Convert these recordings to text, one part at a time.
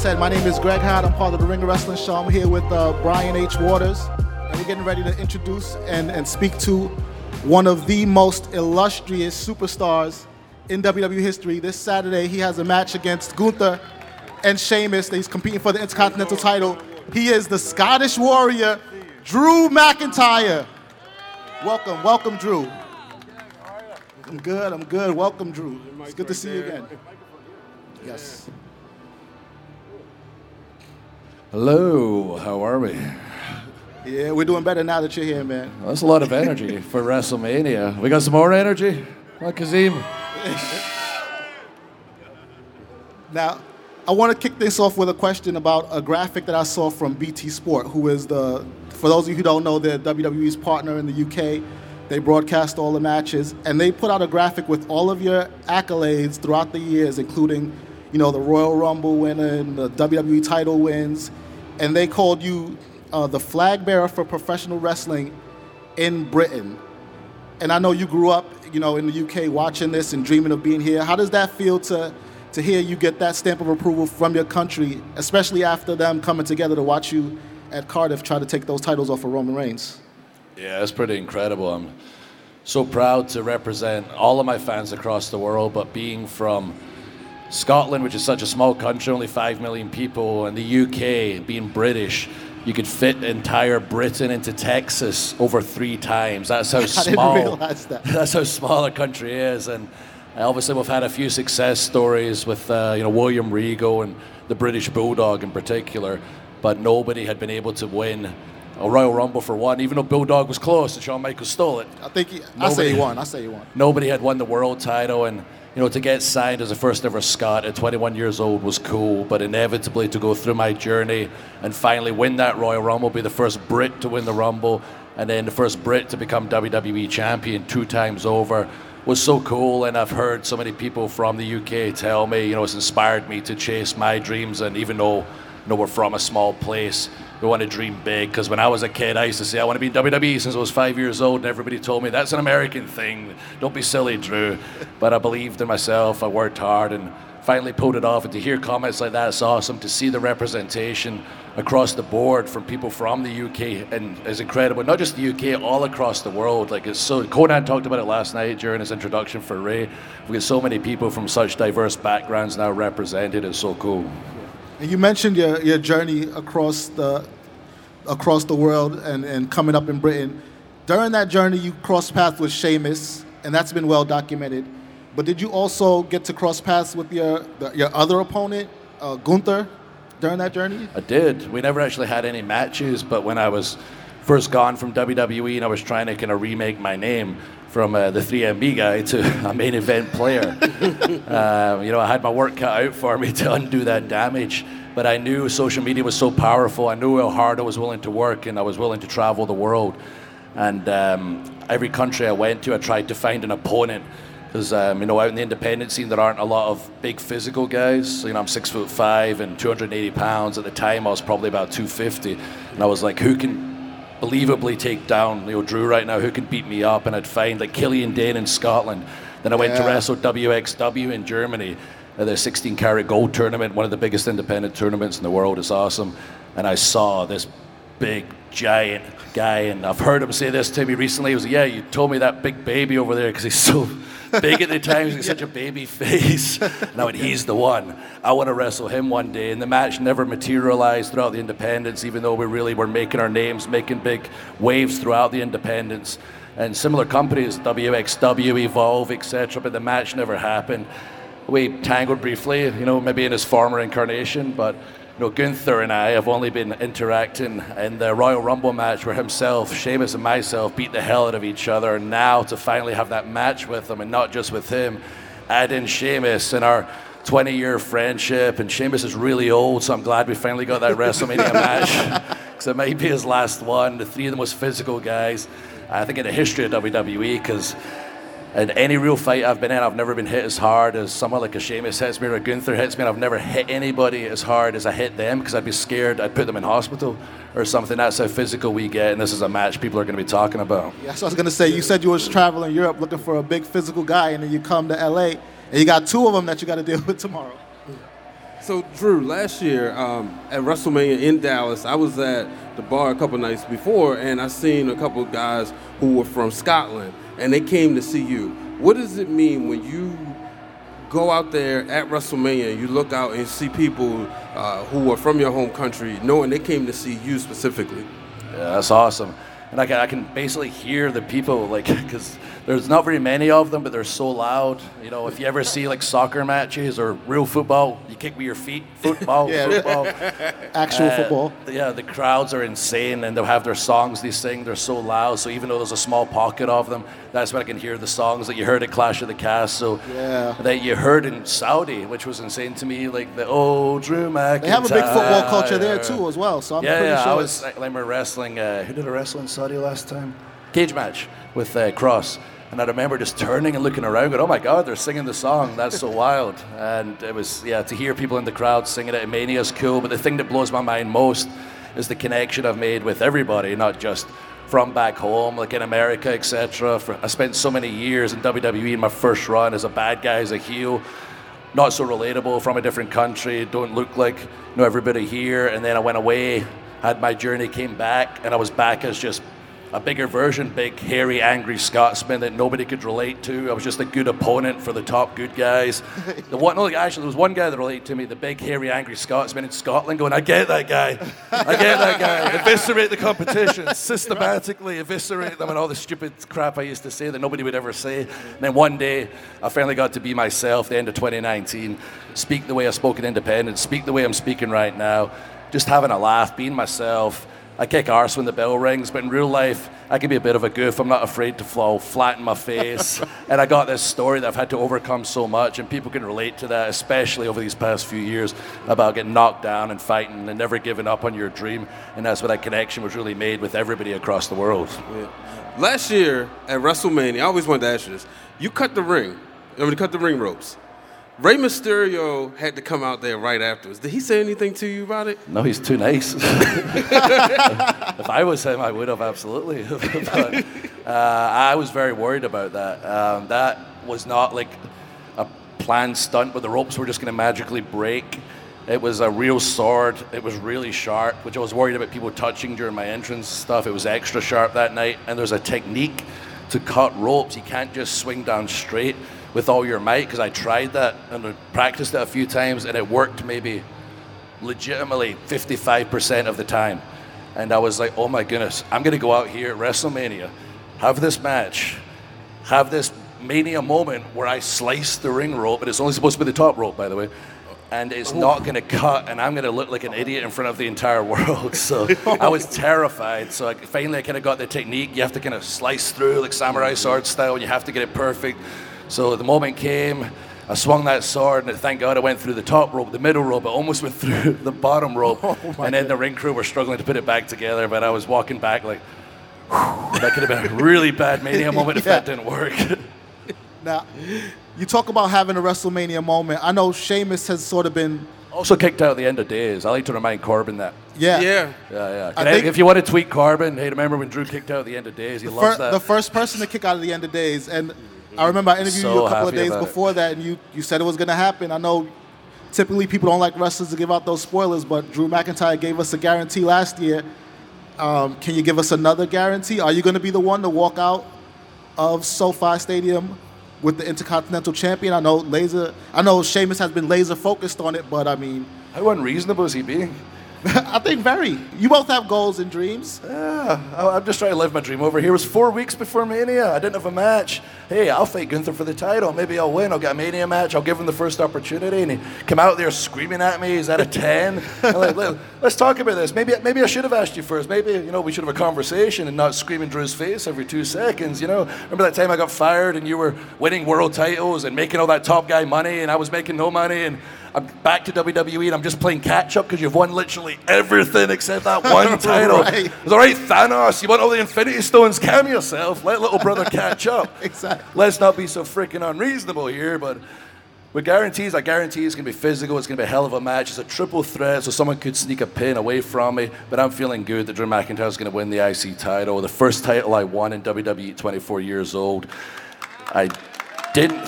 Said, my name is Greg Hadd. I'm part of the Ringer Wrestling Show. I'm here with Brian H. Waters, and we're getting ready to introduce and speak to one of the most illustrious superstars in WWE history. This Saturday, he has a match against Gunther and Sheamus. He's competing for the Intercontinental title. He is the Scottish Warrior, Drew McIntyre. Welcome, welcome, Drew. I'm good. Welcome, Drew. It's good to see you again. Yes. Hello, how are we? Yeah, we're doing better now that you're here, man. Well, that's a lot of energy for WrestleMania. We got some more energy? Well, Kazim. Now, I want to kick this off with a question about a graphic that I saw from BT Sport, who is the, for those of you who don't know, they're WWE's partner in the UK. They broadcast all the matches, and they put out a graphic with all of your accolades throughout the years, including, you know, the Royal Rumble winner and the WWE title wins. And they called you the flag bearer for professional wrestling in Britain. And I know you grew up, you know, in the UK watching this and dreaming of being here. How does that feel to hear you get that stamp of approval from your country, especially after them coming together to watch you at Cardiff try to take those titles off of Roman Reigns? Yeah, it's pretty incredible. I'm so proud to represent all of my fans across the world, but being from Scotland, which is such a small country, only 5 million people, and the UK, being British, you could fit entire Britain into Texas over 3 times. That's how small. I didn't realize that. That's how small a country is, and obviously we've had a few success stories with William Regal and the British Bulldog in particular, but nobody had been able to win a Royal Rumble for one, even though Bulldog was close and Shawn Michaels stole it. I say he won. Nobody had won the world title, and to get signed as a first ever Scot at 21 years old was cool, but inevitably to go through my journey and finally win that Royal Rumble, be the first Brit to win the Rumble, and then the first Brit to become WWE champion 2 times over, was so cool. And I've heard so many people from the UK tell me, it's inspired me to chase my dreams. And even though we're from a small place, we want to dream big, because when I was a kid, I used to say I want to be in WWE since I was 5 years old, and everybody told me that's an American thing, don't be silly, Drew. But I believed in myself, I worked hard, and finally pulled it off. And to hear comments like that, it's awesome. To see the representation across the board from people from the UK and is incredible. Not just the UK, all across the world. Like, it's so, Conan talked about it last night during his introduction for Ray. We get so many people from such diverse backgrounds now represented. It's so cool. You mentioned your journey across the world and coming up in Britain. During that journey, you crossed paths with Sheamus, and that's been well documented. But did you also get to cross paths with your other opponent, Gunther, during that journey? I did. We never actually had any matches, but when I was first gone from WWE and I was trying to kind of remake my name from the 3MB guy to a main event player. I had my work cut out for me to undo that damage, but I knew social media was so powerful. I knew how hard I was willing to work, and I was willing to travel the world. And every country I went to, I tried to find an opponent, because out in the independent scene, there aren't a lot of big physical guys. I'm 6'5" and 280 pounds. At the time, I was probably about 250, and I was like, who can believably take down Drew right now, who can beat me up? And I'd find like Killian Dane in Scotland. Then I went to wrestle WXW in Germany at the 16-karat gold tournament, one of the biggest independent tournaments in the world. It's awesome. And I saw this big, giant guy, and I've heard him say this to me recently. He was like, yeah, you told me that big baby over there, because he's so big at the time, he's got such a baby face. And I went, he's the one. I want to wrestle him one day. And the match never materialized throughout the independents, even though we really were making our names, making big waves throughout the independents. And similar companies, WXW, Evolve, etc., but the match never happened. We tangled briefly, you know, maybe in his former incarnation, but you know, Gunther and I have only been interacting in the Royal Rumble match where himself, Sheamus and myself beat the hell out of each other, and now to finally have that match with him, and not just with him, add in Sheamus and our 20-year friendship, and Sheamus is really old, so I'm glad we finally got that WrestleMania match, because it might be his last one. The three of the most physical guys, I think, in the history of WWE, because in any real fight I've been in, I've never been hit as hard as someone like a Sheamus hits me or a Gunther hits me, and I've never hit anybody as hard as I hit them, because I'd be scared I'd put them in hospital or something. That's how physical we get, and this is a match people are going to be talking about. Yeah, so I was going to say, you said you were traveling Europe looking for a big physical guy, and then you come to LA, and you got two of them that you got to deal with tomorrow. So, Drew, last year at WrestleMania in Dallas, I was at the bar a couple nights before, and I seen a couple of guys who were from Scotland, and they came to see you. What does it mean when you go out there at WrestleMania, you look out and see people who are from your home country, knowing they came to see you specifically? Yeah, that's awesome. And I can basically hear the people, like, because there's not very many of them, but they're so loud. You know, if you ever see, like, soccer matches or real football, you kick with your feet, football, yeah. Football. Actual football. Yeah, the crowds are insane, and they'll have their songs they sing. They're so loud, so even though there's a small pocket of them, that's when I can hear the songs that you heard at Clash of the Castle, yeah, that you heard in Saudi, which was insane to me, like the, oh, Drew McIntyre. They have a big football culture there, too, as well, so I'm pretty sure. I remember wrestling, who did a wrestling song? Last time, cage match with Cross, and I remember just turning and looking around, going, "Oh my God, they're singing the song! That's so wild!" And it was, yeah, to hear people in the crowd singing it at Mania is cool. But the thing that blows my mind most is the connection I've made with everybody, not just from back home, like in America, etc. I spent so many years in WWE in my first run as a bad guy, as a heel. Not so relatable, from a different country, don't look like, you know, everybody here. And then I went away, had my journey, came back, and I was back as just a bigger version, big, hairy, angry Scotsman that nobody could relate to. I was just a good opponent for the top good guys. Actually, there was one guy that related to me, the big, hairy, angry Scotsman in Scotland, going, I get that guy. I get that guy. Eviscerate the competition. Systematically eviscerate them, and all the stupid crap I used to say that nobody would ever say. And then one day, I finally got to be myself, the end of 2019, speak the way I spoke in independence, speak the way I'm speaking right now, just having a laugh, being myself. I kick arse when the bell rings, but in real life, I can be a bit of a goof. I'm not afraid to fall flat in my face. And I got this story that I've had to overcome so much, and people can relate to that, especially over these past few years, about getting knocked down and fighting and never giving up on your dream. And that's where that connection was really made with everybody across the world. Yeah. Last year at WrestleMania, I always wanted to ask you this. Cut the ring ropes. Rey Mysterio had to come out there right afterwards. Did he say anything to you about it? No, he's too nice. If I was him, I would have, absolutely. But, I was very worried about that. That was not like a planned stunt where the ropes were just going to magically break. It was a real sword. It was really sharp, which I was worried about people touching during my entrance stuff. It was extra sharp that night. And there's a technique to cut ropes. You can't just swing down straight with all your might, because I tried that and I practiced it a few times, and it worked maybe legitimately 55% of the time. And I was like, oh my goodness, I'm going to go out here at WrestleMania, have this match, have this Mania moment where I slice the ring rope, and it's only supposed to be the top rope, by the way, and it's not going to cut, and I'm going to look like an idiot in front of the entire world. So I was terrified. So finally I kind of got the technique. You have to kind of slice through like samurai sword style, and you have to get it perfect. So the moment came, I swung that sword, and thank God it went through the top rope, the middle rope, it almost went through the bottom rope, and then the ring crew were struggling to put it back together, but I was walking back like, whew, that could have been a really bad Mania moment if that didn't work. Now, you talk about having a WrestleMania moment. I know Sheamus has sort of been... Also kicked out at the end of days. I like to remind Corbin that. Yeah. If you want to tweet Corbin, hey, remember when Drew kicked out at the end of days? He loves that. The first person to kick out at the end of days, and... I remember I interviewed you a couple of days before that, and you said it was going to happen. I know typically people don't like wrestlers to give out those spoilers, but Drew McIntyre gave us a guarantee last year. Can you give us another guarantee? Are you going to be the one to walk out of SoFi Stadium with the Intercontinental Champion? I know Sheamus has been laser focused on it, but I mean, how unreasonable is he being? I think very. You both have goals and dreams. Yeah, I'm just trying to live my dream over here. It was 4 weeks before Mania. I didn't have a match. Hey, I'll fight Gunther for the title. Maybe I'll win. I'll get a Mania match. I'll give him the first opportunity. And he came out there screaming at me. Is that a 10? I'm like, look, let's talk about this. Maybe I should have asked you first. Maybe, you know, we should have a conversation and not scream in Drew's face every 2 seconds, you know. Remember that time I got fired and you were winning world titles and making all that top guy money and I was making no money and I'm back to WWE and I'm just playing catch-up because you've won literally everything except that one title. Right. It's all right, Thanos, you want all the Infinity Stones? Calm yourself. Let little brother catch up. Exactly. Let's not be so freaking unreasonable here, but with guarantees, I guarantee it's going to be physical. It's going to be a hell of a match. It's a triple threat, so someone could sneak a pin away from me, but I'm feeling good that Drew McIntyre is going to win the IC title, the first title I won in WWE at 24 years old. I didn't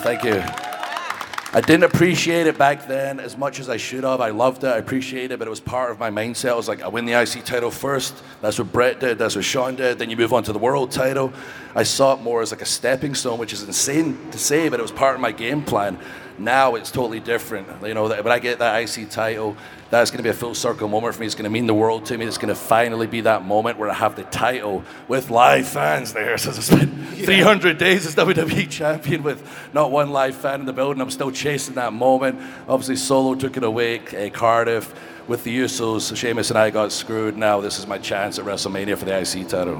appreciate it back then as much as I should have. I loved it, I appreciated it, but it was part of my mindset. I was like, I win the IC title first. That's what Brett did, that's what Sean did. Then you move on to the world title. I saw it more as like a stepping stone, which is insane to say, but it was part of my game plan. Now it's totally different. You know, when I get that IC title, that's going to be a full circle moment for me. It's going to mean the world to me. It's going to finally be that moment where I have the title with live fans there. So I spent 300 days as WWE champion with not one live fan in the building. I'm still chasing that moment. Obviously, Solo took it away. Cardiff with the Usos. Sheamus and I got screwed. Now this is my chance at WrestleMania for the IC title.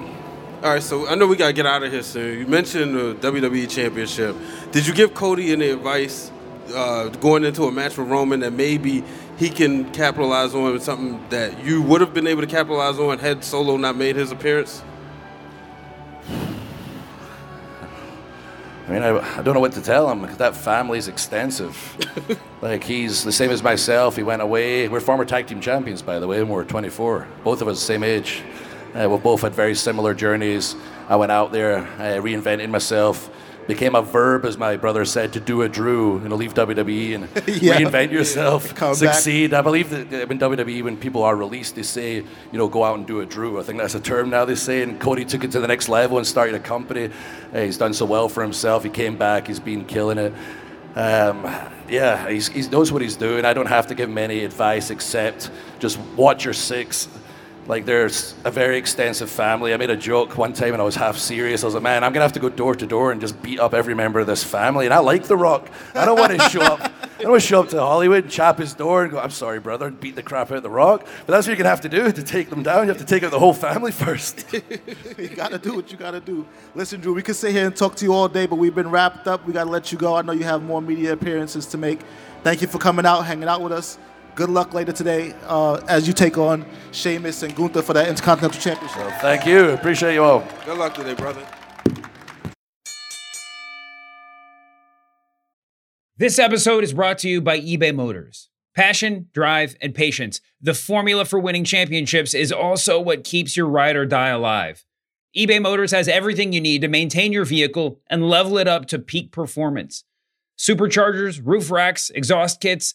All right, so I know we got to get out of here soon. You mentioned the WWE Championship. Did you give Cody any advice going into a match with Roman that maybe he can capitalize on something that you would have been able to capitalize on had Solo not made his appearance? I mean, I don't know what to tell him because that family's extensive. Like, he's the same as myself. He went away. We're former tag team champions, by the way, when we were 24. Both of us the same age. We both had very similar journeys. I went out there, reinvented myself. Became a verb, as my brother said, to do a Drew, you know, leave WWE and reinvent yourself, succeed. Back. I believe that in WWE, when people are released, they say, you know, go out and do a Drew. I think that's a term now they say, and Cody took it to the next level and started a company. He's done so well for himself. He came back. He's been killing it. Yeah, he knows what he's doing. I don't have to give him any advice except just watch your six. Like, there's a very extensive family. I made a joke one time and I was half serious. I was like, man, I'm going to have to go door to door and just beat up every member of this family. And I like The Rock. I don't want to show up to Hollywood and chop his door and go, I'm sorry, brother, and beat the crap out of The Rock. But that's what you're going to have to do to take them down. You have to take out the whole family first. You got to do what you got to do. Listen, Drew, we could sit here and talk to you all day, but we've been wrapped up. We got to let you go. I know you have more media appearances to make. Thank you for coming out, hanging out with us. Good luck later today as you take on Sheamus and Gunther for that Intercontinental Championship. Well, thank you. Appreciate you all. Good luck today, brother. This episode is brought to you by eBay Motors. Passion, drive, and patience. The formula for winning championships is also what keeps your ride or die alive. eBay Motors has everything you need to maintain your vehicle and level it up to peak performance. Superchargers, roof racks, exhaust kits,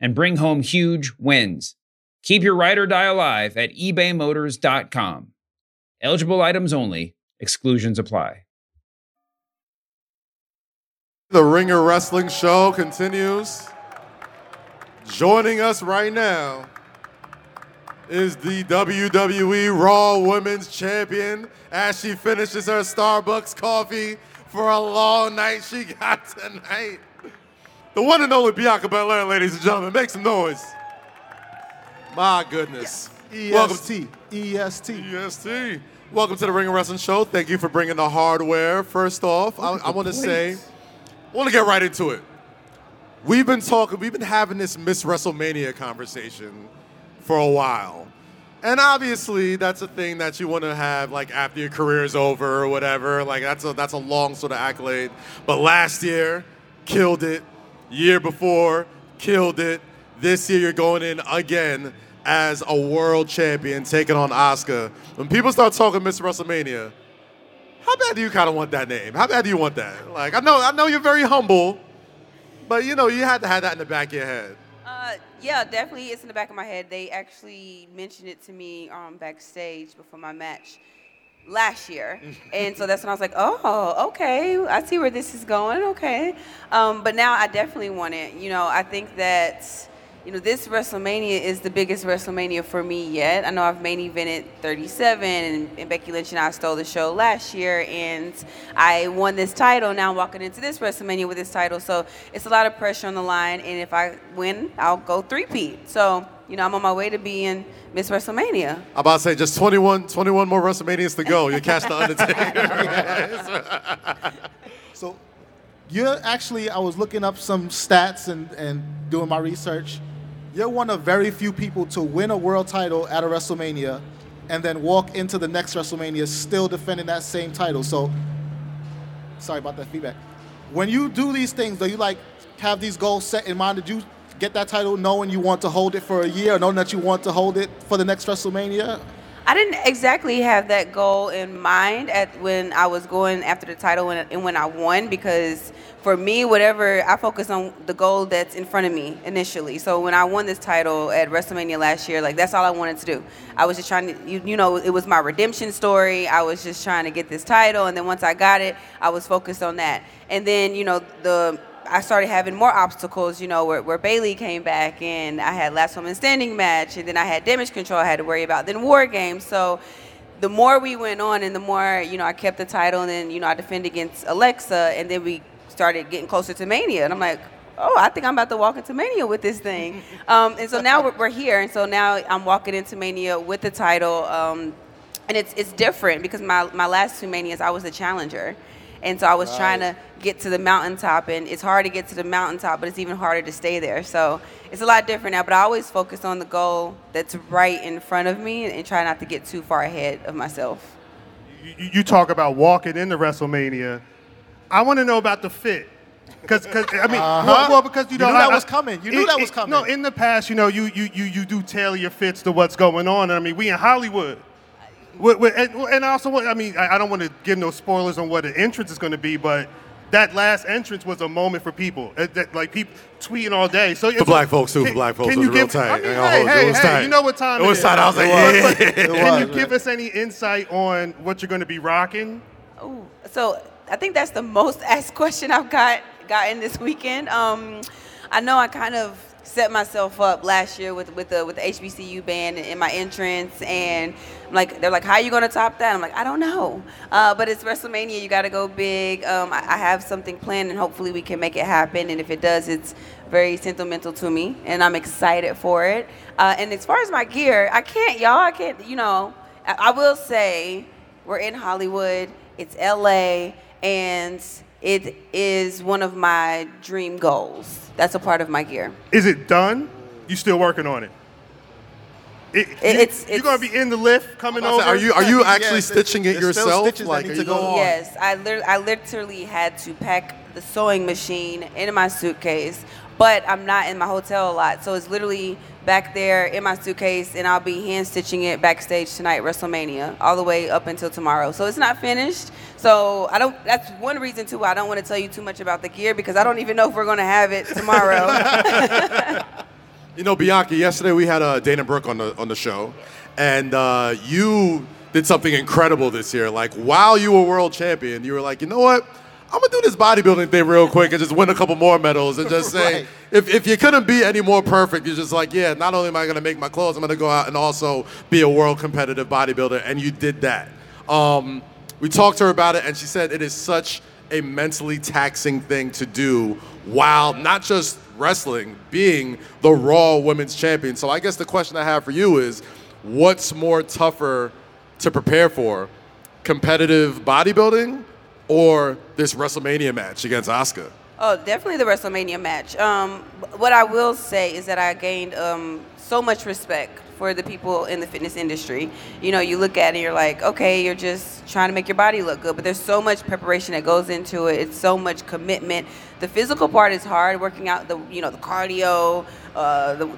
and bring home huge wins. Keep your ride or die alive at ebaymotors.com. Eligible items only. Exclusions apply. The Ringer Wrestling Show continues. Joining us right now is the WWE Raw Women's Champion as she finishes her Starbucks coffee for a long night she got tonight. The one and only Bianca Belair, ladies and gentlemen, make some noise. My goodness. Yes. Welcome EST. Welcome to the Ringer Wrestling Show. Thank you for bringing the hardware. First off, I want to get right into it. We've been having this Miss WrestleMania conversation for a while. And obviously, that's a thing that you want to have, like, after your career is over or whatever. Like, that's a long sort of accolade. But last year, killed it. Year before, killed it. This year, you're going in again as a world champion, taking on Asuka. When people start talking Miss WrestleMania, how bad do you kind of want that name? How bad do you want that? Like, I know you're very humble, but, you know, you had to have that in the back of your head. Yeah, definitely it's in the back of my head. They actually mentioned it to me backstage before my match last year. And so that's when I was like, oh, okay, I see where this is going, okay. But now I definitely want it. You know, I think that, you know, this WrestleMania is the biggest WrestleMania for me yet. I know I've main evented 37, and Becky Lynch and I stole the show last year, and I won this title. Now I'm walking into this WrestleMania with this title, so it's a lot of pressure on the line, and if I win, I'll go three-peat. So, you know, I'm on my way to being Miss WrestleMania. I'm about to say, just 21 more WrestleManias to go. You catch the Undertaker. So you're actually, I was looking up some stats and doing my research. You're one of very few people to win a world title at a WrestleMania and then walk into the next WrestleMania still defending that same title. So, sorry about that feedback. When you do these things, do you like have these goals set in mind? Did you get that title knowing you want to hold it for a year or knowing that you want to hold it for the next WrestleMania? I didn't exactly have that goal in mind when I was going after the title and when I won, because for me, whatever, I focus on the goal that's in front of me initially. So when I won this title at WrestleMania last year, like, that's all I wanted to do. I was just trying to, you know, it was my redemption story. I was just trying to get this title, and then once I got it, I was focused on that. And then, you know, I started having more obstacles, you know, where Bayley came back, and I had last woman standing match, and then I had damage control I had to worry about, then War Games. So the more we went on and the more, you know, I kept the title, and then, you know, I defended against Alexa, and then we started getting closer to Mania, and I'm like, oh, I think I'm about to walk into Mania with this thing. And so now we're here, and so now I'm walking into Mania with the title, and it's different because my last two Manias, I was a challenger. And so I was trying to get to the mountaintop, and it's hard to get to the mountaintop, but it's even harder to stay there. So it's a lot different now, but I always focus on the goal that's right in front of me and try not to get too far ahead of myself. You talk about walking into WrestleMania. I want to know about the fit. Because you know that was coming. You knew that was coming. No, in the past, you know, you do tailor your fits to what's going on. I mean, we in Hollywood. And also, I mean, I don't want to give no spoilers on what the entrance is going to be, but that last entrance was a moment for people. Like, people tweeting all day. So for black folks, too. For black folks, it was real tight. I mean, hey, it was tight. You know what time it was. It was tight. I was like, yeah. Can you give us any insight on what you're going to be rocking? Oh, so I think that's the most asked question I've gotten this weekend. I know I kind of set myself up last year with the HBCU band in my entrance, and they're like, how are you going to top that? I'm like, I don't know. But it's WrestleMania. You got to go big. I have something planned, and hopefully we can make it happen. And if it does, it's very sentimental to me, and I'm excited for it. And as far as my gear, I can't, you know, I will say we're in Hollywood. It's LA, and it is one of my dream goals. That's a part of my gear. Is it done? You still working on it? You're going to be in the lift coming over? Are you actually stitching it yourself? Like, are you going? Yes, I literally had to pack the sewing machine in my suitcase, but I'm not in my hotel a lot, so it's literally back there in my suitcase, and I'll be hand stitching it backstage tonight, WrestleMania, all the way up until tomorrow. So it's not finished. So I don't. That's one reason too why I don't want to tell you too much about the gear, because I don't even know if we're going to have it tomorrow. You know, Bianca, yesterday we had Dana Brooke on the show, and you did something incredible this year. Like, while you were world champion, you were like, you know what? I'm going to do this bodybuilding thing real quick and just win a couple more medals and just say, right. if you couldn't be any more perfect, you're just like, yeah, not only am I going to make my clothes, I'm going to go out and also be a world competitive bodybuilder. And you did that. We talked to her about it, and she said it is such a mentally taxing thing to do while not just wrestling, being the Raw Women's Champion. So I guess the question I have for you is, what's more tougher to prepare for, competitive bodybuilding or this WrestleMania match against Asuka? Oh, definitely the WrestleMania match. What I will say is that I gained so much respect for the people in the fitness industry. You know, you look at it, you're like, okay, you're just trying to make your body look good, but there's so much preparation that goes into it. It's so much commitment. The physical part is hard, working out the, you know, the cardio,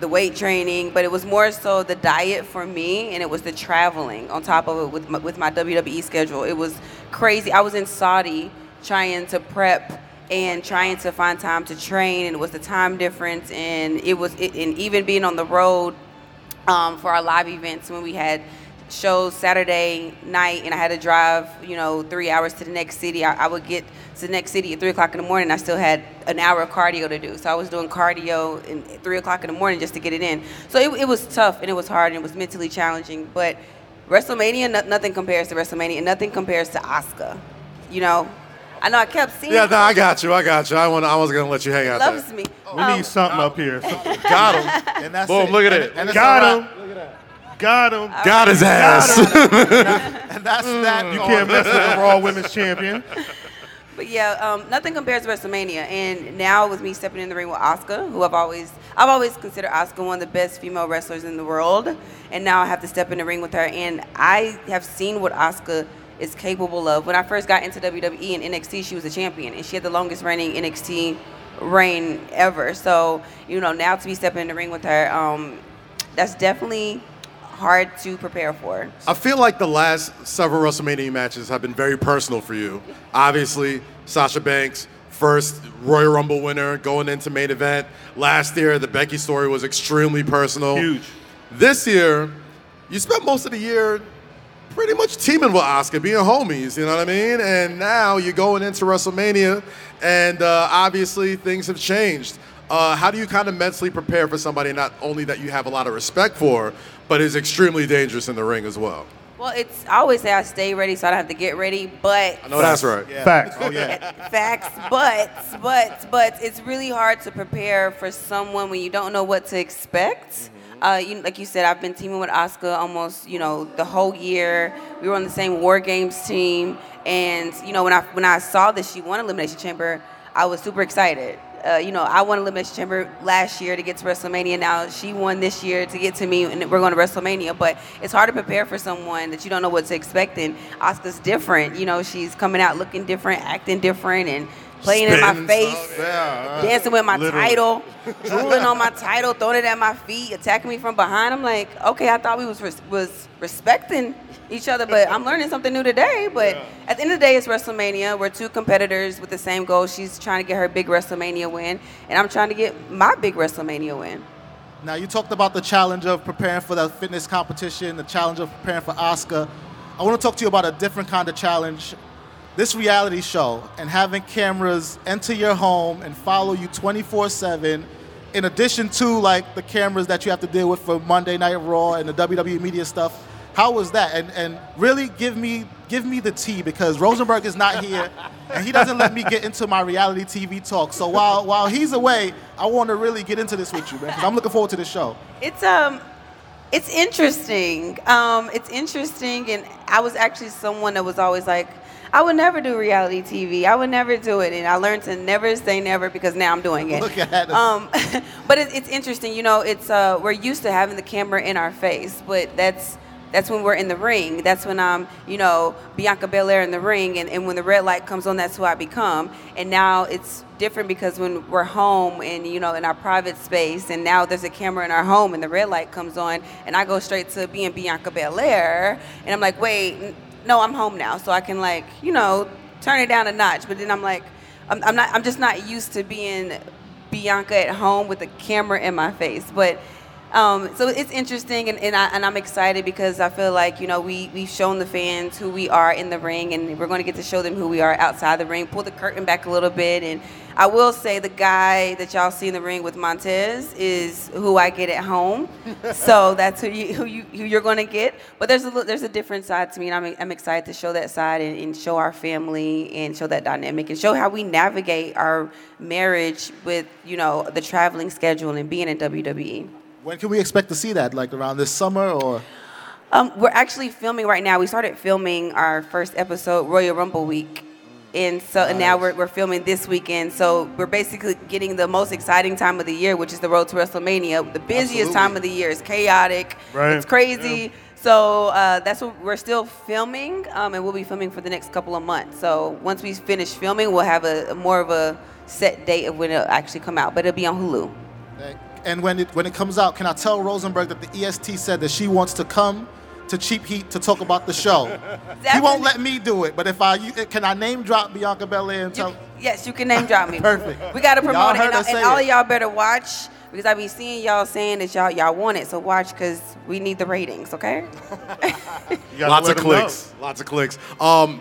the weight training, but it was more so the diet for me, and it was the traveling on top of it with my WWE schedule. It was crazy. I was in Saudi trying to prep and trying to find time to train, and it was the time difference, and it was, and even being on the road for our live events when we had shows Saturday night, and I had to drive, you know, 3 hours to the next city. I would get to the next city at 3 o'clock in the morning. I still had an hour of cardio to do, so I was doing cardio at 3 o'clock in the morning just to get it in. So it was tough, and it was hard, and it was mentally challenging. But WrestleMania, nothing compares to WrestleMania, and nothing compares to Asuka. You know I kept seeing. Yeah, no, I got you. I wasn't gonna let you hang out. Loves there. Me. We need something up here. Something. Got him. And that's boom! It. Look at it. And got him. Look at that. Got him. Right. Got his ass. Got and that's that. You can't mess with the Raw Women's Champion. But yeah, nothing compares to WrestleMania. And now with me stepping in the ring with Asuka, who I've always considered Asuka one of the best female wrestlers in the world. And now I have to step in the ring with her, and I have seen what Asuka is capable of. When I first got into WWE and NXT, she was a champion, and she had the longest reigning NXT reign ever. So, you know, now to be stepping in the ring with her, that's definitely hard to prepare for. I feel like the last several WrestleMania matches have been very personal for you. Obviously, Sasha Banks, first Royal Rumble winner, going into main event. Last year, the Becky story was extremely personal. Huge. This year, you spent most of the year pretty much teaming with Asuka, being homies, you know what I mean? And now you're going into WrestleMania, and obviously things have changed. How do you kind of mentally prepare for somebody not only that you have a lot of respect for, but is extremely dangerous in the ring as well? Well, I always say I stay ready, so I don't have to get ready, but... I know that's right. Yeah. Facts. Oh, yeah. Facts, but it's really hard to prepare for someone when you don't know what to expect. Mm-hmm. Like you said, I've been teaming with Asuka almost, you know, the whole year. We were on the same War Games team, and you know, when I saw that she won Elimination Chamber, I was super excited. You know, I won Elimination Chamber last year to get to WrestleMania. Now she won this year to get to me, and we're going to WrestleMania. But it's hard to prepare for someone that you don't know what to expect. And Asuka's different. You know, she's coming out looking different, acting different, and playing spins in my face, dancing with my title, drooling on my title, throwing it at my feet, attacking me from behind. I'm like, okay, I thought we was respecting each other, but I'm learning something new today. But at the end of the day, it's WrestleMania. We're two competitors with the same goal. She's trying to get her big WrestleMania win, and I'm trying to get my big WrestleMania win. Now, you talked about the challenge of preparing for the fitness competition, the challenge of preparing for Asuka. I want to talk to you about a different kind of challenge. This reality show and having cameras enter your home and follow you 24/7, in addition to like the cameras that you have to deal with for Monday Night Raw and the WWE media stuff, how was that? And really give me the tea, because Rosenberg is not here and he doesn't let me get into my reality TV talk. So while he's away, I want to really get into this with you, man, because I'm looking forward to this show. It's interesting. And I was actually someone that was always like, I would never do reality TV. I would never do it. And I learned to never say never, because now I'm doing it. Look at but it's interesting. You know, it's we're used to having the camera in our face, but that's when we're in the ring. That's when I'm, you know, Bianca Belair in the ring. And when the red light comes on, that's who I become. And now it's different because when we're home and, you know, in our private space, and now there's a camera in our home and the red light comes on, and I go straight to being Bianca Belair. And I'm like, wait, no, I'm home now, so I can, like, you know, turn it down a notch. But then I'm like, I'm just not used to being Bianca at home with a camera in my face. But so it's interesting, and I'm excited, because I feel like, you know, we've shown the fans who we are in the ring, and we're going to get to show them who we are outside the ring, pull the curtain back a little bit. And I will say the guy that y'all see in the ring with Montez is who I get at home, so that's who you're gonna get. But there's a different side to me, and I'm excited to show that side and show our family and show that dynamic and show how we navigate our marriage with, you know, the traveling schedule and being in WWE. When can we expect to see that? Like around this summer or? We're actually filming right now. We started filming our first episode, Royal Rumble Week. And so and now we're filming this weekend. So we're basically getting the most exciting time of the year, which is the road to WrestleMania. The busiest time of the year. It's chaotic. Right. It's crazy. Yeah. So that's what we're still filming, and we'll be filming for the next couple of months. So once we finish filming, we'll have a more of a set date of when it'll actually come out. But it'll be on Hulu. And when it comes out, can I tell Rosenberg that the EST said that she wants to come to Cheap Heat to talk about the show? He won't let me do it, but if can I name drop Bianca Belair and tell? Yes, you can name drop me. Perfect. We got to promote it, and all of y'all better watch, because I be seeing y'all saying that y'all want it, so watch, because we need the ratings, okay? Lots of clicks.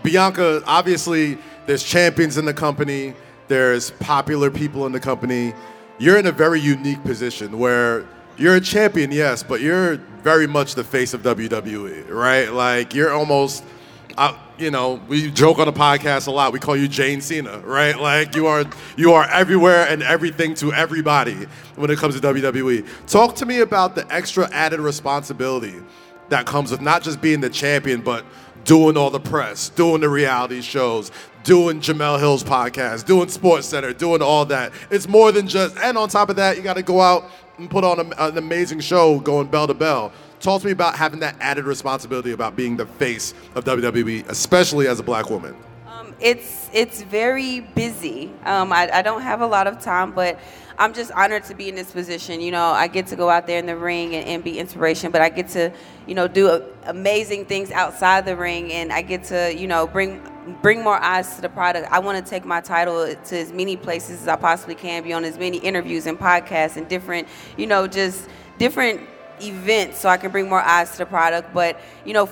Bianca, obviously, there's champions in the company. There's popular people in the company. You're in a very unique position where you're a champion, yes, but you're very much the face of WWE, right? Like, you're almost, we joke on the podcast a lot. We call you Jane Cena, right? Like, you are everywhere and everything to everybody when it comes to WWE. Talk to me about the extra added responsibility that comes with not just being the champion, but doing all the press, doing the reality shows, doing Jamel Hill's podcast, doing SportsCenter, doing all that. It's more than just, and on top of that, you got to go out and put on an amazing show going bell to bell. Talk to me about having that added responsibility about being the face of WWE, especially as a black woman. It's very busy. I don't have a lot of time, but I'm just honored to be in this position. You know, I get to go out there in the ring and be inspiration, but I get to, do amazing things outside the ring, and I get to, bring more eyes to the product. I want to take my title to as many places as I possibly can, be on as many interviews and podcasts and different, just different events, so I can bring more eyes to the product. But,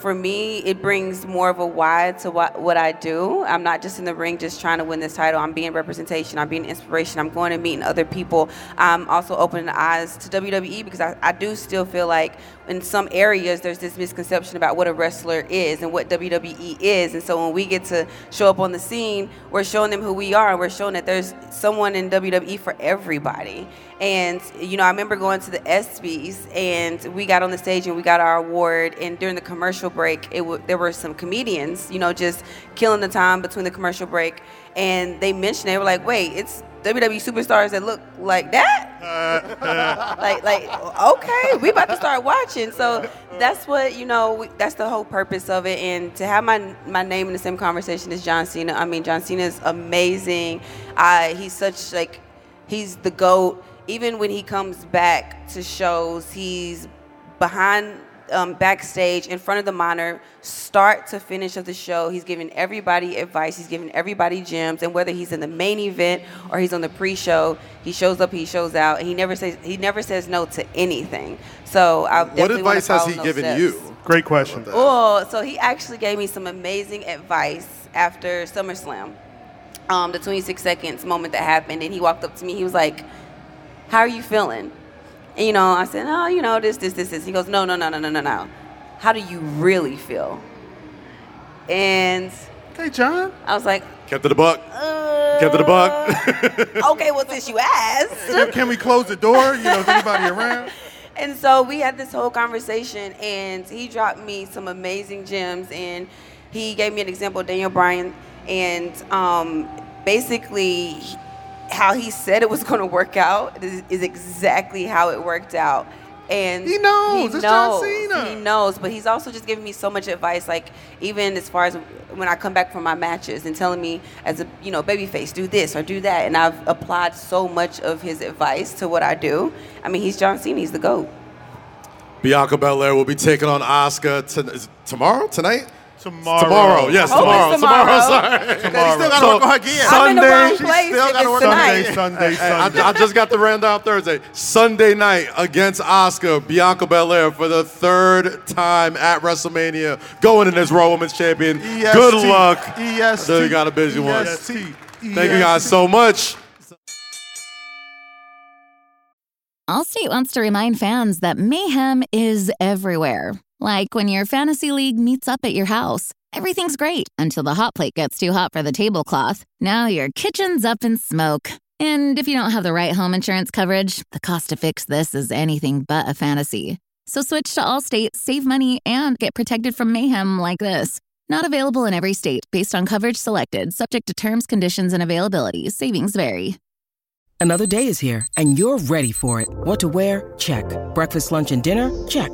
for me, it brings more of a why to what I do. I'm not just in the ring just trying to win this title. I'm being representation. I'm being inspiration. I'm going and meeting other people. I'm also opening the eyes to WWE, because I do still feel like in some areas there's this misconception about what a wrestler is and what WWE is. And so when we get to show up on the scene, we're showing them who we are, and we're showing that there's someone in WWE for everybody. And, I remember going to the ESPYs, and we got on the stage and we got our award, and during the commercial break, there were some comedians, just killing the time between the commercial break, and they mentioned, they were like, wait, it's WWE superstars that look like that? Okay, we about to start watching. So that's what, that's the whole purpose of it. And to have my name in the same conversation as John Cena, John Cena is amazing. He's the GOAT. Even when he comes back to shows, he's behind backstage, in front of the monitor, start to finish of the show. He's giving everybody advice. He's giving everybody gems. And whether he's in the main event or he's on the pre-show, he shows up, he shows out, and he never says no to anything. So I definitely want to follow those steps. What advice has he given you? Great question. Oh, so he actually gave me some amazing advice after SummerSlam, the 26 seconds moment that happened, and he walked up to me. He was like, how are you feeling? And, I said, oh, this. He goes, no. How do you really feel? And hey, John. I was like, kept it a buck. Okay, well, since you asked. Can we close the door? Is anybody around? And so we had this whole conversation, and he dropped me some amazing gems, and he gave me an example of Daniel Bryan, and basically how he said it was going to work out is exactly how it worked out. And he knows. It's John Cena. He knows, but he's also just giving me so much advice, like even as far as when I come back from my matches and telling me as a, babyface, do this or do that. And I've applied so much of his advice to what I do. He's John Cena. He's the GOAT. Bianca Belair will be taking on Asuka tonight? Tomorrow. Tomorrow. She still got to work on her gear. Sunday. I just got the rundown Thursday. Sunday night against Asuka, Bianca Belair for the third time at WrestleMania, going in as Raw Women's Champion. EST. Good luck. EST. I you got a busy one. EST. Thank you guys so much. Allstate wants to remind fans that mayhem is everywhere. Like when your fantasy league meets up at your house, everything's great until the hot plate gets too hot for the tablecloth. Now your kitchen's up in smoke. And if you don't have the right home insurance coverage, the cost to fix this is anything but a fantasy. So switch to Allstate, save money, and get protected from mayhem like this. Not available in every state. Based on coverage selected. Subject to terms, conditions, and availability. Savings vary. Another day is here, and you're ready for it. What to wear? Check. Breakfast, lunch, and dinner? Check.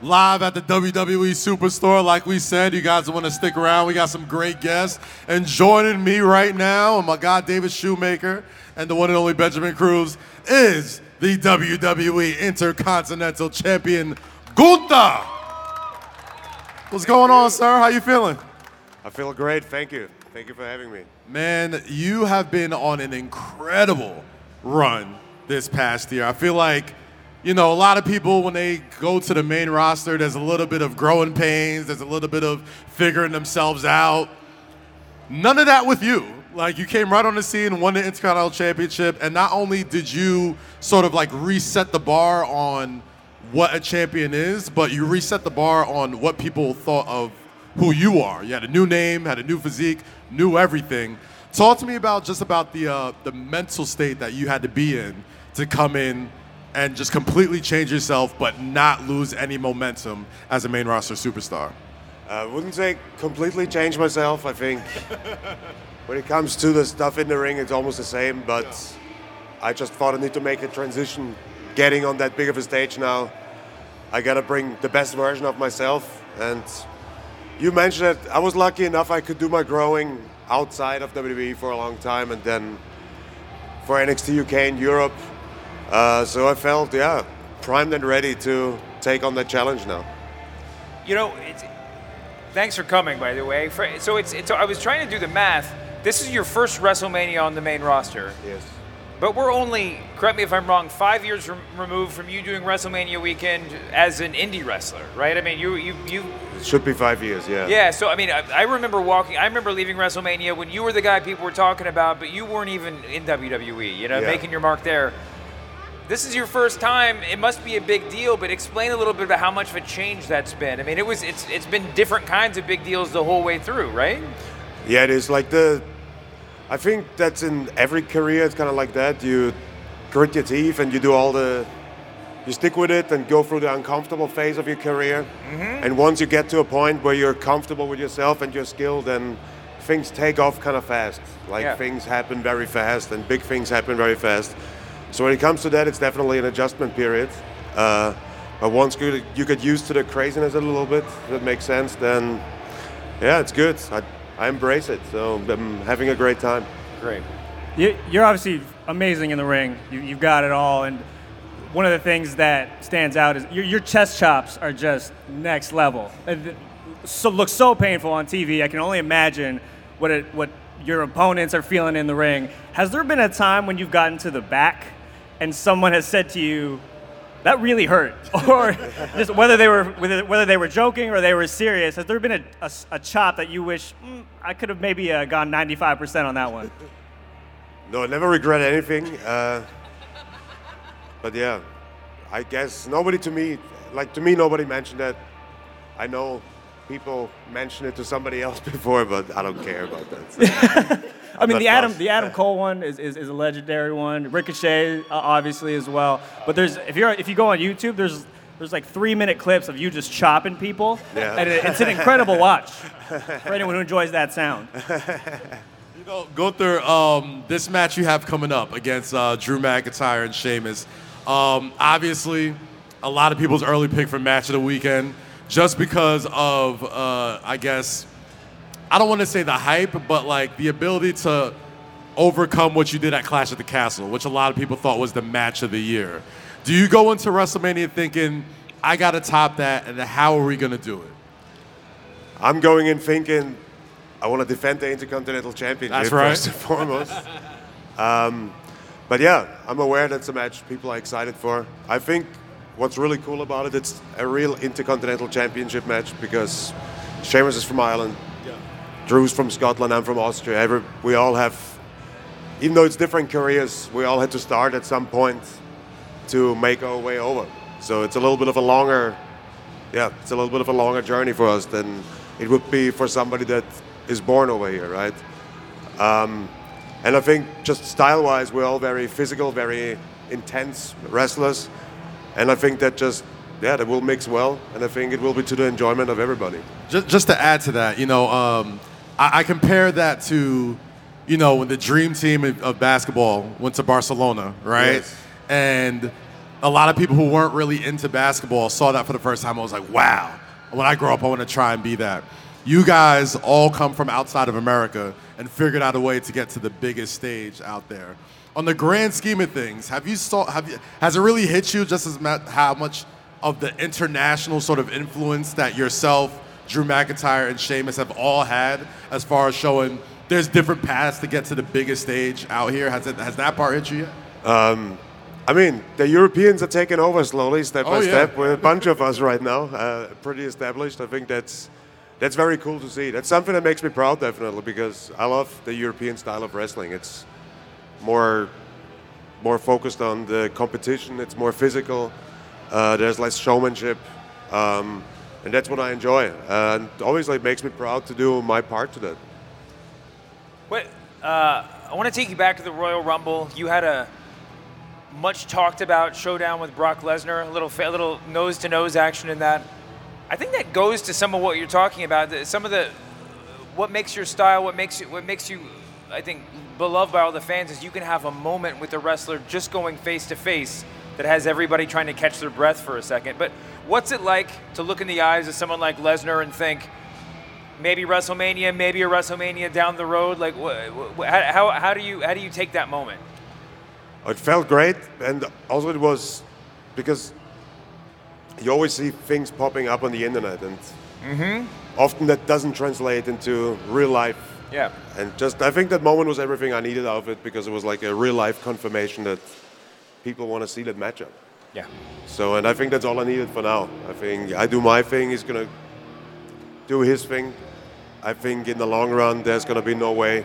Live at the WWE Superstore, like we said, you guys want to stick around. We got some great guests. And joining me right now, and my guy David Shoemaker, and the one and only Benjamin Cruz, is the WWE Intercontinental Champion, Gunther. What's going on, sir? How you feeling? I feel great. Thank you. Thank you for having me. Man, you have been on an incredible run this past year. I feel like, you know, a lot of people, when they go to the main roster, there's a little bit of growing pains. There's a little bit of figuring themselves out. None of that with you. Like, you came right on the scene, won the Intercontinental Championship, and not only did you sort of, like, reset the bar on what a champion is, but you reset the bar on what people thought of who you are. You had a new name, had a new physique, new everything. Talk to me about just about the mental state that you had to be in to come in and just completely change yourself, but not lose any momentum as a main roster superstar. I wouldn't say completely change myself. I think when it comes to the stuff in the ring, it's almost the same, but yeah. I just thought I need to make a transition. Getting on that big of a stage now, I got to bring the best version of myself. And you mentioned it. I was lucky enough I could do my growing outside of WWE for a long time, and then for NXT UK in Europe. So I felt, primed and ready to take on that challenge now. You know, thanks for coming, by the way. So I was trying to do the math. This is your first WrestleMania on the main roster. Yes. But we're only, correct me if I'm wrong, 5 years removed from you doing WrestleMania weekend as an indie wrestler, right? I mean, you. It should be 5 years, yeah. Yeah. So I mean, I remember walking. I remember leaving WrestleMania when you were the guy people were talking about, but you weren't even in WWE. You know, making your mark there. This is your first time. It must be a big deal, but explain a little bit about how much of a change that's been. I mean, it's been different kinds of big deals the whole way through, right? Yeah, it is. Like I think that's in every career. It's kind of like that. You grit your teeth and you do you stick with it and go through the uncomfortable phase of your career. Mm-hmm. And once you get to a point where you're comfortable with yourself and your skill, then things take off kind of fast. Like things happen very fast and big things happen very fast. So when it comes to that, it's definitely an adjustment period. But once you get used to the craziness a little bit, if that makes sense, then it's good. I embrace it, so I'm having a great time. Great. You're obviously amazing in the ring. You've got it all, and one of the things that stands out is your chest chops are just next level. It looks so painful on TV. I can only imagine what your opponents are feeling in the ring. Has there been a time when you've gotten to the back and someone has said to you, "That really hurt," or just whether they were joking or they were serious? Has there been a chop that you wish I could have maybe gone 95% on that one? No, I never regret anything. But I guess nobody nobody mentioned that. I know people mentioned it to somebody else before, but I don't care about that. So. I mean, the Adam Cole one is a legendary one. Ricochet, obviously, as well. But there's if you go on YouTube, there's like 3-minute clips of you just chopping people, and it's an incredible watch for anyone who enjoys that sound. You know, Gunther, this match you have coming up against Drew McIntyre and Sheamus, obviously, a lot of people's early pick for match of the weekend, just because of I don't want to say the hype, but like the ability to overcome what you did at Clash of the Castle, which a lot of people thought was the match of the year. Do you go into WrestleMania thinking, I got to top that, and how are we going to do it? I'm going in thinking, I want to defend the Intercontinental Championship. That's right. First and foremost. But I'm aware that's a match people are excited for. I think what's really cool about it, it's a real Intercontinental Championship match because Sheamus is from Ireland. Drew's from Scotland, I'm from Austria. We all have, even though it's different careers, we all had to start at some point to make our way over. So it's a little bit of a longer, journey for us than it would be for somebody that is born over here, right? And I think just style-wise, we're all very physical, very intense wrestlers. And I think that just, that will mix well. And I think it will be to the enjoyment of everybody. Just to add to that, I compare that to, when the dream team of basketball went to Barcelona, right? Yes. And a lot of people who weren't really into basketball saw that for the first time. I was like, wow, when I grow up, I want to try and be that. You guys all come from outside of America and figured out a way to get to the biggest stage out there. On the grand scheme of things, has it really hit you just as how much of the international sort of influence that yourself, Drew McIntyre, and Sheamus have all had as far as showing there's different paths to get to the biggest stage out here? Has that part hit you yet? The Europeans are taking over slowly, step by step. We're a bunch of us right now, pretty established. I think that's very cool to see. That's something that makes me proud, definitely, because I love the European style of wrestling. It's more focused on the competition. It's more physical. There's less showmanship, and that's what I enjoy. And obviously, it makes me proud to do my part to that. Wait, I want to take you back to the Royal Rumble. You had a much talked about showdown with Brock Lesnar, a little nose to nose action in that. I think that goes to some of what you're talking about. Some of the what makes your style, what makes you, I think, beloved by all the fans is you can have a moment with a wrestler just going face to face that has everybody trying to catch their breath for a second. But what's it like to look in the eyes of someone like Lesnar and think maybe a WrestleMania down the road? Like, how do you take that moment? It felt great, and also it was because you always see things popping up on the internet, and often that doesn't translate into real life. Yeah. And just I think that moment was everything I needed out of it, because it was like a real life confirmation that people want to see that matchup. Yeah. So, and I think that's all I needed for now. I think I do my thing, he's going to do his thing. I think in the long run there's going to be no way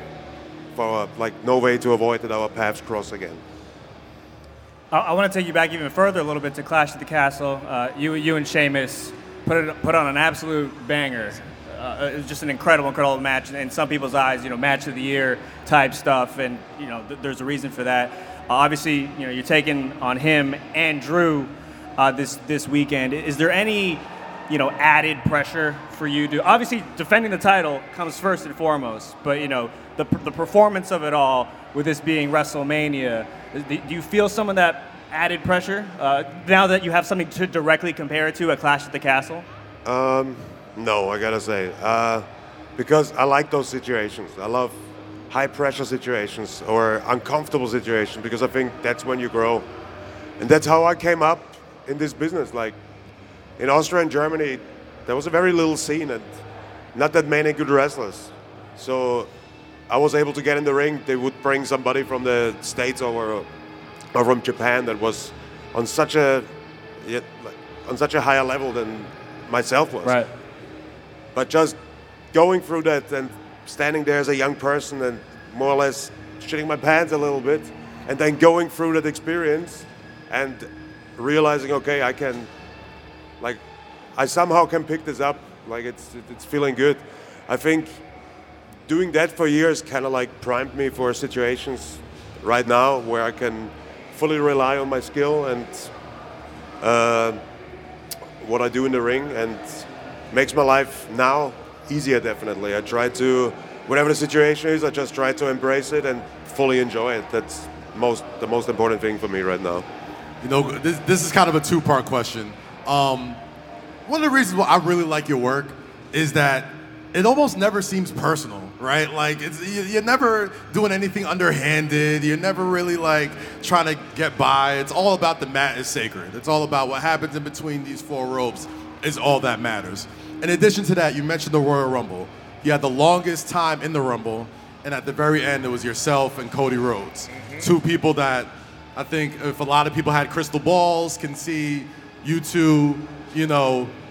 to avoid that our paths cross again. I want to take you back even further a little bit to Clash of the Castle. You and Sheamus put on an absolute banger. It was just an incredible match. In some people's eyes, match of the year type stuff, and there's a reason for that. Obviously, you're taking on him and Drew this weekend. Is there any added pressure for you to obviously defending the title comes first and foremost, but the performance of it all with this being WrestleMania? Do you feel some of that added pressure now that you have something to directly compare it to at Clash at the Castle? No, I gotta say. Because I like those situations. I love high-pressure situations or uncomfortable situations, because I think that's when you grow. And that's how I came up in this business. Like, in Austria and Germany, there was a very little scene and not that many good wrestlers. So I was able to get in the ring. They would bring somebody from the States or from Japan that was on such a higher level than myself was. Right. But just going through that and standing there as a young person and more or less shitting my pants a little bit, and then going through that experience and realizing, okay, I somehow can pick this up. Like, it's feeling good. I think doing that for years kind of like primed me for situations right now where I can fully rely on my skill and what I do in the ring, and makes my life now easier, definitely. I try to, whatever the situation is, I just try to embrace it and fully enjoy it. That's the most important thing for me right now. This is kind of a two-part question. One of the reasons why I really like your work is that it almost never seems personal, right? Like, you're never doing anything underhanded. You're never really, trying to get by. It's all about the mat is sacred. It's all about what happens in between these four ropes is all that matters. In addition to that, you mentioned the Royal Rumble. You had the longest time in the Rumble, and at the very end, it was yourself and Cody Rhodes, two people that I think if a lot of people had crystal balls can see you two,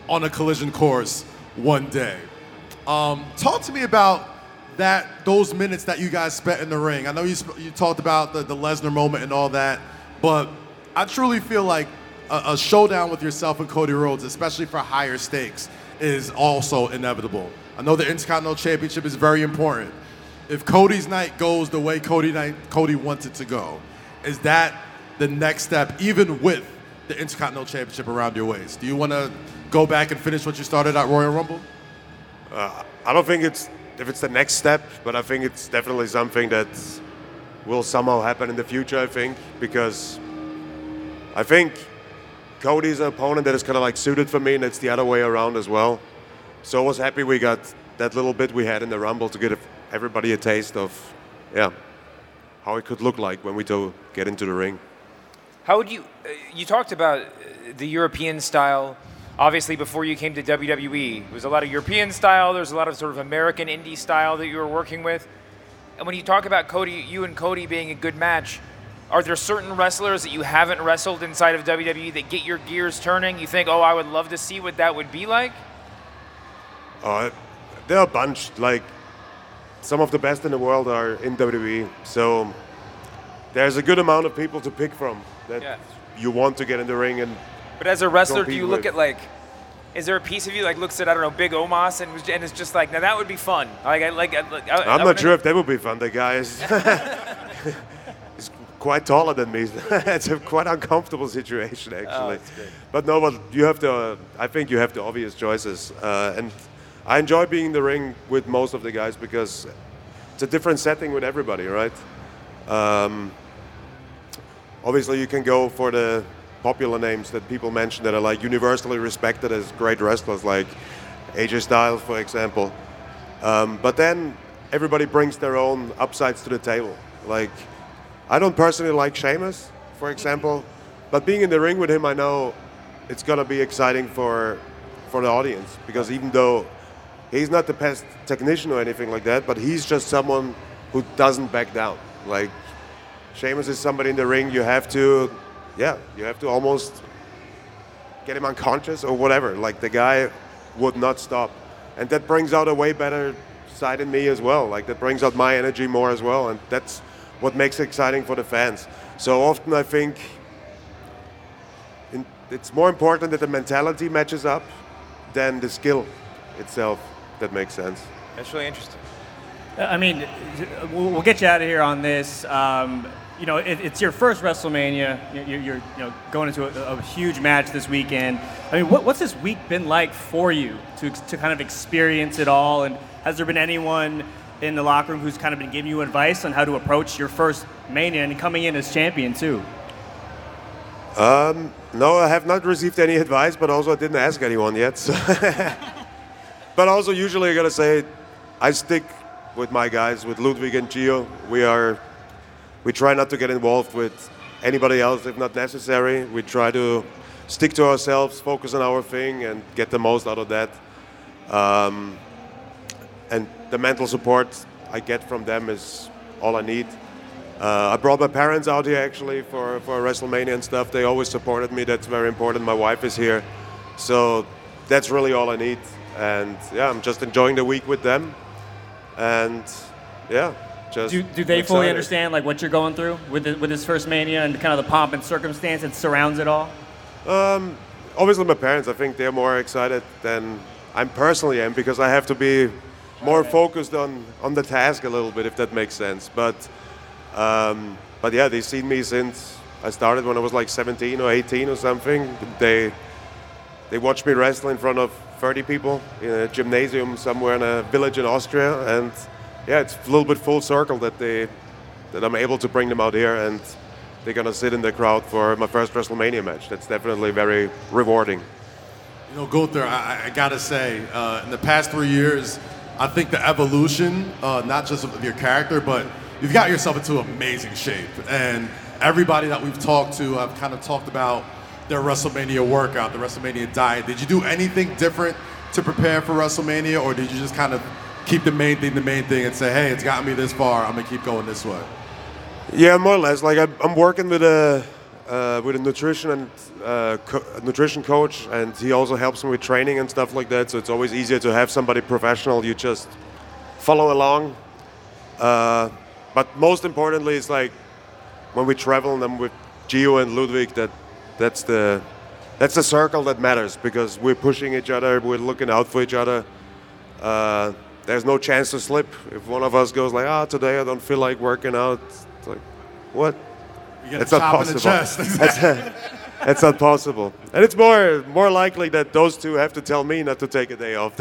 on a collision course one day. Talk to me about that those minutes that you guys spent in the ring. I know you talked about the Lesnar moment and all that, but I truly feel like a showdown with yourself and Cody Rhodes, especially for higher stakes, is also inevitable. I know the Intercontinental Championship is very important. If Cody's night goes the way Cody wants it to go, is that the next step, even with the Intercontinental Championship around your waist? Do you want to go back and finish what you started at Royal Rumble? I don't think it's the next step, but I think it's definitely something that will somehow happen in the future, I think, because I think Cody's an opponent that is kind of like suited for me, and it's the other way around as well. So I was happy we got that little bit we had in the Rumble to give everybody a taste of, how it could look like when we do get into the ring. How would you talked about the European style. Obviously, before you came to WWE, it was a lot of European style. There's a lot of sort of American indie style that you were working with. And when you talk about Cody, you and Cody being a good match, are there certain wrestlers that you haven't wrestled inside of WWE that get your gears turning? You think, I would love to see what that would be like? There are a bunch. Like, some of the best in the world are in WWE. So there's a good amount of people to pick from that you want to get in the ring and... But as a wrestler, do you look at, like, is there a piece of you like looks at, I don't know, Big Omos and it's just like, now that would be fun. I'm not sure if that would be fun. The guy is he's quite taller than me. It's a quite uncomfortable situation, actually. Oh, but you have to, I think you have the obvious choices. And I enjoy being in the ring with most of the guys because it's a different setting with everybody, right? Obviously, you can go for the popular names that people mention that are like universally respected as great wrestlers, like AJ Styles, for example. But then everybody brings their own upsides to the table. Like, I don't personally like Sheamus, for example, but being in the ring with him, I know it's gonna be exciting for the audience, because even though he's not the best technician or anything like that, but he's just someone who doesn't back down. Like, Sheamus is somebody in the ring you have to... Yeah, you have to almost get him unconscious or whatever. Like, the guy would not stop. And that brings out a way better side in me as well. Like, that brings out my energy more as well. And that's what makes it exciting for the fans. So often I think it's more important that the mentality matches up than the skill itself. That makes sense. That's really interesting. I mean, we'll get you out of here on this. It's your first WrestleMania. You're going into a huge match this weekend. I mean, what's this week been like for you to kind of experience it all? And has there been anyone in the locker room who's kind of been giving you advice on how to approach your first Mania and coming in as champion too? No, I have not received any advice, but also I didn't ask anyone yet. So. But also, usually I gotta say, I stick with my guys, with Ludwig and Gio. We try not to get involved with anybody else if not necessary. We try to stick to ourselves, focus on our thing, and get the most out of that. And the mental support I get from them is all I need. I brought my parents out here, actually, for WrestleMania and stuff. They always supported me. That's very important. My wife is here. So that's really all I need. And, I'm just enjoying the week with them. And, do they fully understand like what you're going through with this first Mania and kind of the pomp and circumstance that surrounds it all? Obviously, my parents. I think they're more excited than I personally am because I have to be more focused on the task a little bit, if that makes sense. But yeah, they've seen me since I started when I was like 17 or 18 or something. They watched me wrestle in front of 30 people in a gymnasium somewhere in a village in Austria and. Yeah, it's a little bit full circle that I'm able to bring them out here and they're going to sit in the crowd for my first WrestleMania match. That's definitely very rewarding. You know, Gunther, I got to say, in the past 3 years, I think the evolution, not just of your character, but you've got yourself into amazing shape. And everybody that we've talked to, I've kind of talked about their WrestleMania workout, the WrestleMania diet. Did you do anything different to prepare for WrestleMania or did you just kind of keep the main thing and say, hey, it's gotten me this far, I'm gonna keep going this way? Yeah, more or less. Like I'm working with a nutrition and nutrition coach, and he also helps me with training and stuff like that, so it's always easier to have somebody professional. You just follow along, But most importantly, it's like when we travel and with Gio and Ludwig, that's the circle that matters, because we're pushing each other, we're looking out for each other. There's no chance to slip. If one of us goes like, today I don't feel like working out, it's like, what? It's not possible. That's not possible. And it's more likely that those two have to tell me not to take a day off.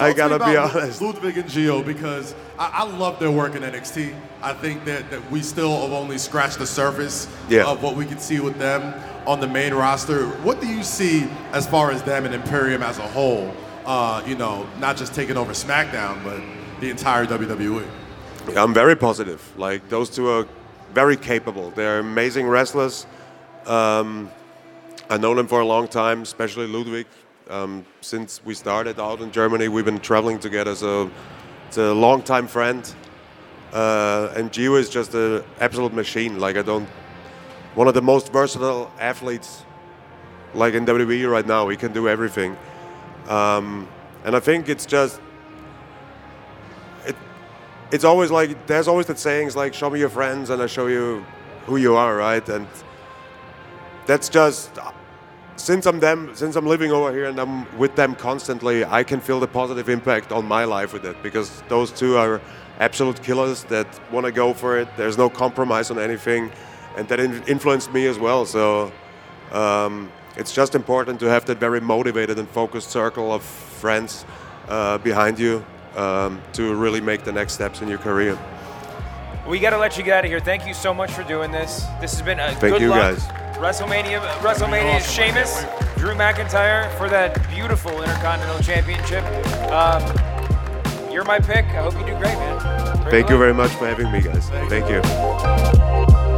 I gotta be honest. Ludwig and Gio, because I love their work in NXT. I think that we still have only scratched the surface of what we can see with them on the main roster. What do you see as far as them and Imperium as a whole? Not just taking over SmackDown, but the entire WWE. I'm very positive. Like, those two are very capable. They're amazing wrestlers. I've known them for a long time, especially Ludwig. Since we started out in Germany, we've been traveling together, so it's a long-time friend. And Gio is just an absolute machine. Like, one of the most versatile athletes, like in WWE right now. He can do everything. And I think it's just, it's always like, there's always that sayings like, show me your friends and I'll show you who you are, right? And that's just, since I'm living over here and I'm with them constantly, I can feel the positive impact on my life with it, because those two are absolute killers that want to go for it. There's no compromise on anything, and that influenced me as well. So, it's just important to have that very motivated and focused circle of friends behind you to really make the next steps in your career. We got to let you get out of here. Thank you so much for doing this. This has been a good luck. Guys. WrestleMania is Sheamus, Drew McIntyre for that beautiful Intercontinental Championship. You're my pick. I hope you do great, man. Thank you very much for having me, guys. Thank you.